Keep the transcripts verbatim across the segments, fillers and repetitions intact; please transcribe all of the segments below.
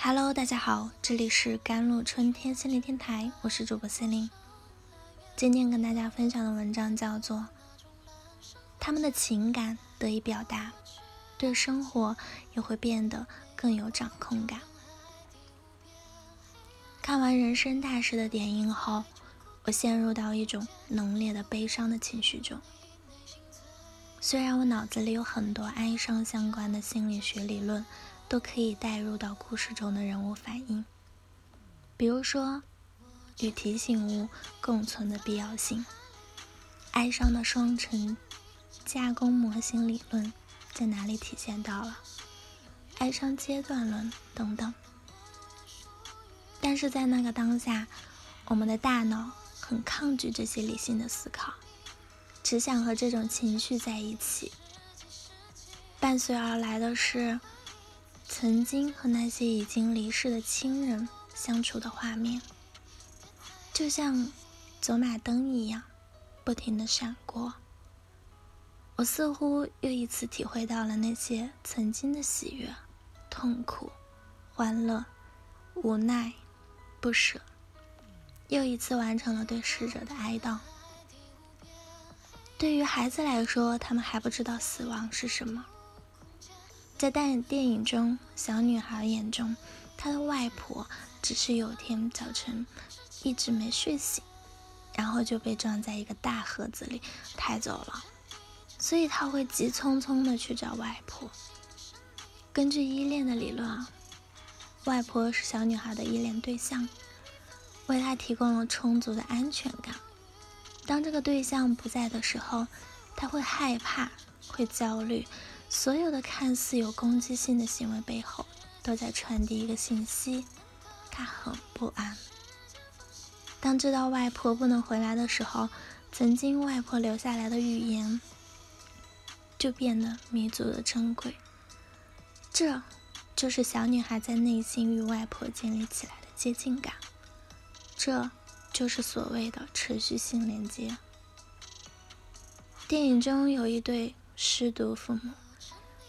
Hello， 大家好，这里是甘露春天心理电台，我是主播 Celine。 今天跟大家分享的文章叫做他们的情感得以表达，对生活也会变得更有掌控感。看完人生大事的点映后，我陷入到一种浓烈的悲伤的情绪中。虽然我脑子里有很多哀伤相关的心理学理论，都可以带入到故事中的人物反应，比如说与提醒物共存的必要性、哀伤的双层加工模型理论在哪里体现到了、哀伤阶段论等等。但是在那个当下，我们的大脑很抗拒这些理性的思考，只想和这种情绪在一起。伴随而来的是曾经和那些已经离世的亲人相处的画面，就像走马灯一样不停地闪过。我似乎又一次体会到了那些曾经的喜悦、痛苦、欢乐、无奈、不舍，又一次完成了对逝者的哀悼。对于孩子来说，他们还不知道死亡是什么。在电影中，小女孩眼中，她的外婆只是有天早晨一直没睡醒，然后就被装在一个大盒子里抬走了，所以她会急匆匆的去找外婆。根据依恋的理论啊，外婆是小女孩的依恋对象，为她提供了充足的安全感。当这个对象不在的时候，她会害怕，会焦虑。所有的看似有攻击性的行为背后，都在传递一个信息，他很不安。当知道外婆不能回来的时候，曾经外婆留下来的语言就变得弥足的珍贵。这就是小女孩在内心与外婆建立起来的接近感，这就是所谓的持续性连接。电影中有一对失独父母，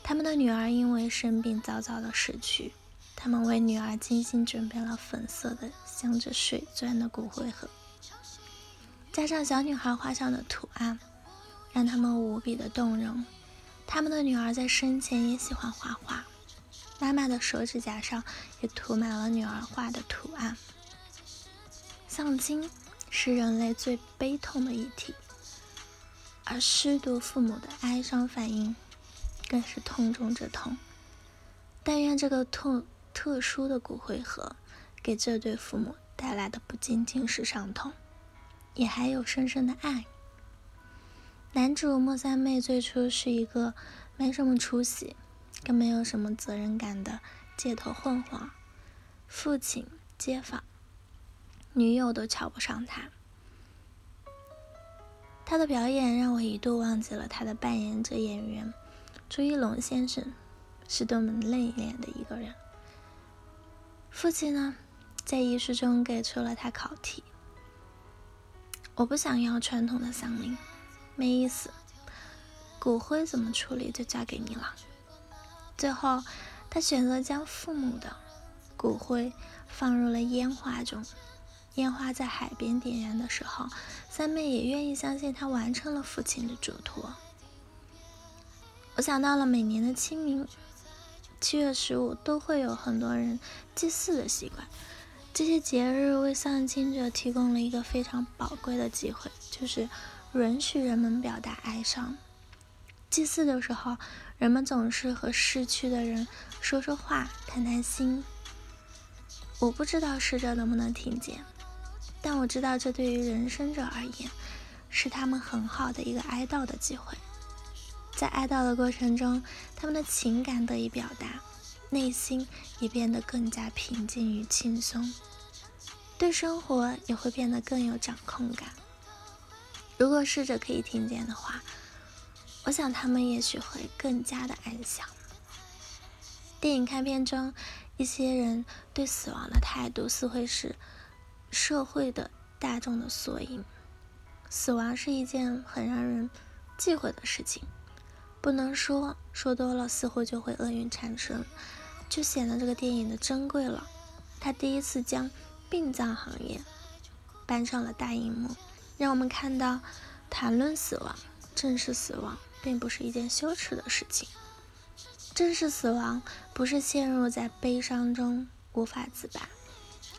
他们的女儿因为生病早早的逝去，他们为女儿精心准备了粉色的镶着水钻的骨灰盒，加上小女孩画上的图案，让他们无比的动容。他们的女儿在生前也喜欢画画，妈妈的手指甲上也涂满了女儿画的图案。丧亲是人类最悲痛的议题，而失独父母的哀伤反应更是痛中之痛。但愿这个特特殊的骨灰盒给这对父母带来的不仅仅是伤痛，也还有深深的爱。男主莫三妹最初是一个没什么出息，更没有什么责任感的街头混混，父亲、街坊、女友都瞧不上他。他的表演让我一度忘记了他的扮演者演员朱一龙先生是多么内敛的一个人。父亲呢，在仪式中给出了他考题：我不想要传统的丧礼，没意思，骨灰怎么处理就交给你了。最后他选择将父母的骨灰放入了烟花中，烟花在海边点燃的时候，三妹也愿意相信他完成了父亲的嘱托。我想到了每年的清明，七月十五都会有很多人祭祀的习惯。这些节日为丧亲者提供了一个非常宝贵的机会，就是允许人们表达哀伤。祭祀的时候，人们总是和逝去的人说说话，谈谈心。我不知道逝者能不能听见，但我知道这对于人生者而言，是他们很好的一个哀悼的机会。在哀悼的过程中，他们的情感得以表达，内心也变得更加平静与轻松，对生活也会变得更有掌控感。如果逝者可以听见的话，我想他们也许会更加的安详。电影开篇中，一些人对死亡的态度似乎是社会的大众的缩影。死亡是一件很让人忌讳的事情，不能说，说多了似乎就会厄运缠身，就显得这个电影的珍贵了。他第一次将殡葬行业搬上了大荧幕，让我们看到谈论死亡、正视死亡并不是一件羞耻的事情。正视死亡不是陷入在悲伤中无法自拔，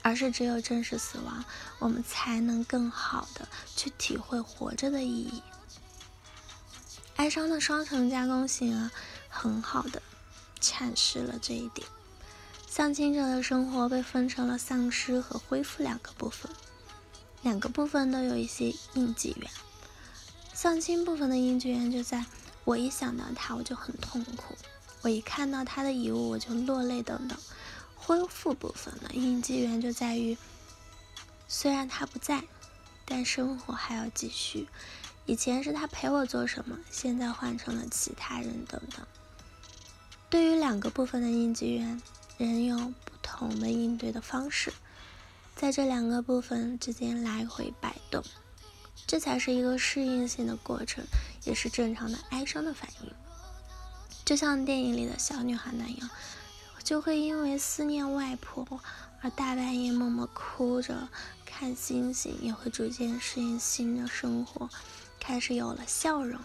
而是只有正视死亡，我们才能更好的去体会活着的意义。哀伤的双重加工性啊，很好的阐释了这一点。丧亲者的生活被分成了丧失和恢复两个部分，两个部分都有一些应激源。丧亲部分的应激源就在我一想到他我就很痛苦，我一看到他的遗物我就落泪等等。恢复部分的应激源就在于，虽然他不在，但生活还要继续。以前是他陪我做什么，现在换成了其他人等等。对于两个部分的应激源，人有不同的应对的方式，在这两个部分之间来回摆动，这才是一个适应性的过程，也是正常的哀伤的反应。就像电影里的小女孩那样，就会因为思念外婆而大半夜默默哭着看星星，也会逐渐适应新的生活，开始有了笑容。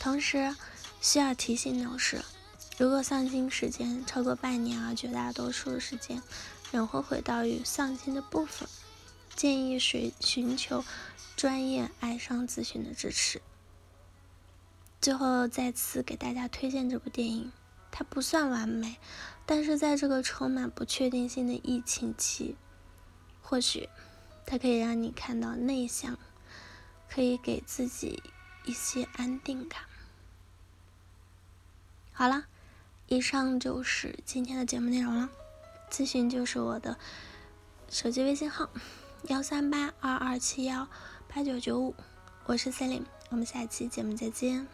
同时需要提醒的是，如果丧亲时间超过半年啊，绝大多数的时间人会回到与丧亲的部分，建议寻寻求专业哀伤咨询的支持。最后再次给大家推荐这部电影，它不算完美，但是在这个充满不确定性的疫情期，或许它可以让你看到内向，可以给自己一些安定感。好了，以上就是今天的节目内容了。咨询就是我的手机微信号幺三八二二七幺八九九五，我是Celine，我们下期节目再见。